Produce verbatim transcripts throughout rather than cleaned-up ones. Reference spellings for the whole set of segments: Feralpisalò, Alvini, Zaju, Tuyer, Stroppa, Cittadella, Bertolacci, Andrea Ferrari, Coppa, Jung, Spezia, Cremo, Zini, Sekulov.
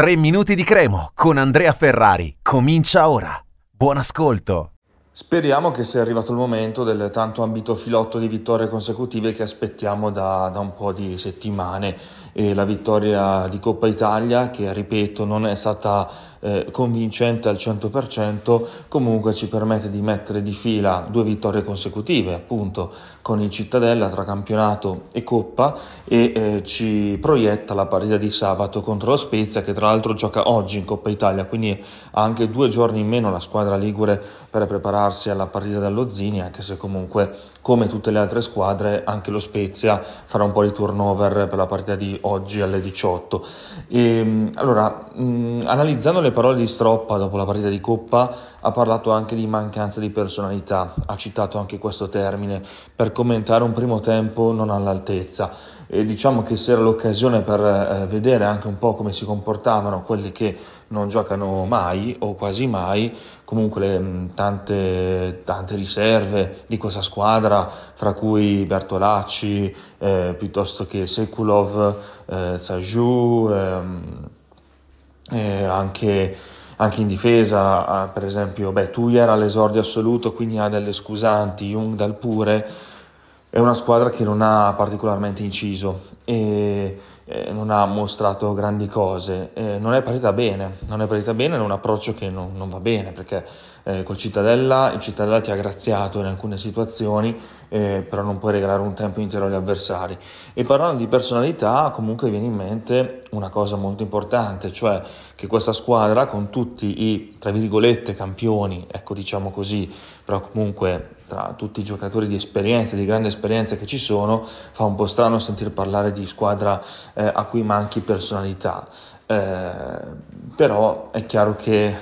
Tre minuti di Cremo con Andrea Ferrari. Comincia ora. Buon ascolto. Speriamo che sia arrivato il momento del tanto ambito filotto di vittorie consecutive che aspettiamo da, da un po' di settimane. E la vittoria di Coppa Italia, che ripeto non è stata eh, convincente al cento per cento, comunque ci permette di mettere di fila due vittorie consecutive, appunto con il Cittadella tra campionato e Coppa, e eh, ci proietta la partita di sabato contro la Spezia, che tra l'altro gioca oggi in Coppa Italia, quindi ha anche due giorni in meno la squadra ligure per prepararsi alla partita dallo Zini, anche se comunque, come tutte le altre squadre, anche lo Spezia farà un po' di turnover per la partita di oggi alle diciotto. E, allora, mh, analizzando le parole di Stroppa dopo la partita di Coppa, ha parlato anche di mancanza di personalità, ha citato anche questo termine per commentare un primo tempo non all'altezza. E diciamo che se era l'occasione per eh, vedere anche un po' come si comportavano quelli che non giocano mai o quasi mai, comunque le mh, tante, tante riserve di questa squadra, fra cui Bertolacci, eh, piuttosto che Sekulov, eh, Zaju, ehm, eh, anche, anche in difesa, eh, per esempio beh, Tuyer all'esordio assoluto, quindi ha delle scusanti, Jung dal pure. È una squadra che non ha particolarmente inciso e non ha mostrato grandi cose, eh, non è partita bene, non è partita bene, è un approccio che non, non va bene, perché eh, col Cittadella, il Cittadella ti ha graziato in alcune situazioni, eh, però non puoi regalare un tempo intero agli avversari. E parlando di personalità, comunque viene in mente una cosa molto importante, cioè che questa squadra, con tutti i, tra virgolette, campioni, ecco diciamo così, però comunque tra tutti i giocatori di esperienza, di grande esperienza che ci sono, fa un po' strano sentir parlare di squadra eh, a cui manchi personalità. Eh, però è chiaro che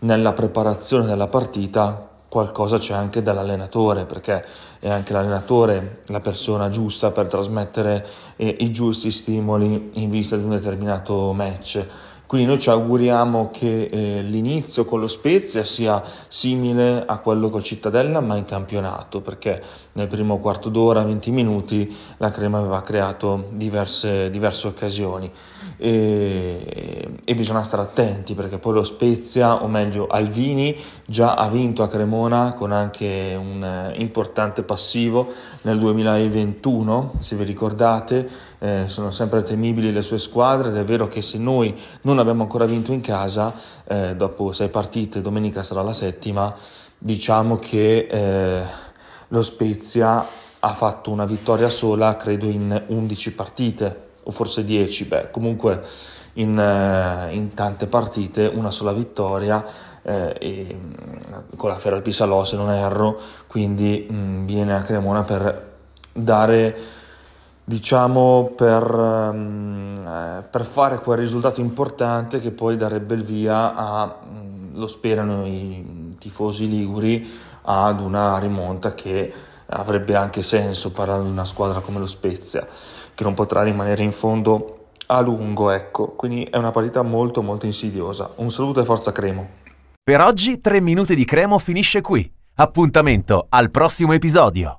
nella preparazione della partita qualcosa c'è anche dall'allenatore, perché è anche l'allenatore la persona giusta per trasmettere eh, i giusti stimoli in vista di un determinato match. Quindi noi ci auguriamo che eh, l'inizio con lo Spezia sia simile a quello con Cittadella, ma in campionato, perché nel primo quarto d'ora, venti minuti, la Crema aveva creato diverse, diverse occasioni. E, e bisogna stare attenti, perché poi lo Spezia, o meglio Alvini, già ha vinto a Cremona con anche un importante passivo nel duemilaventuno, se vi ricordate. Eh, sono sempre temibili le sue squadre, ed è vero che se noi non abbiamo ancora vinto in casa, eh, dopo sei partite, domenica sarà la settima, diciamo che eh, lo Spezia ha fatto una vittoria sola, credo, in undici partite, o forse dieci, beh, comunque in, eh, in tante partite una sola vittoria, eh, e, con la Feralpisalò se non erro, quindi mh, viene a Cremona per dare, diciamo, per, um, per fare quel risultato importante che poi darebbe il via a, lo sperano i tifosi liguri, ad una rimonta che avrebbe anche senso, parlando di una squadra come lo Spezia, che non potrà rimanere in fondo a lungo, ecco. Quindi è una partita molto molto insidiosa. Un saluto e forza Cremo. Per oggi tre minuti di Cremo finisce qui. Appuntamento al prossimo episodio.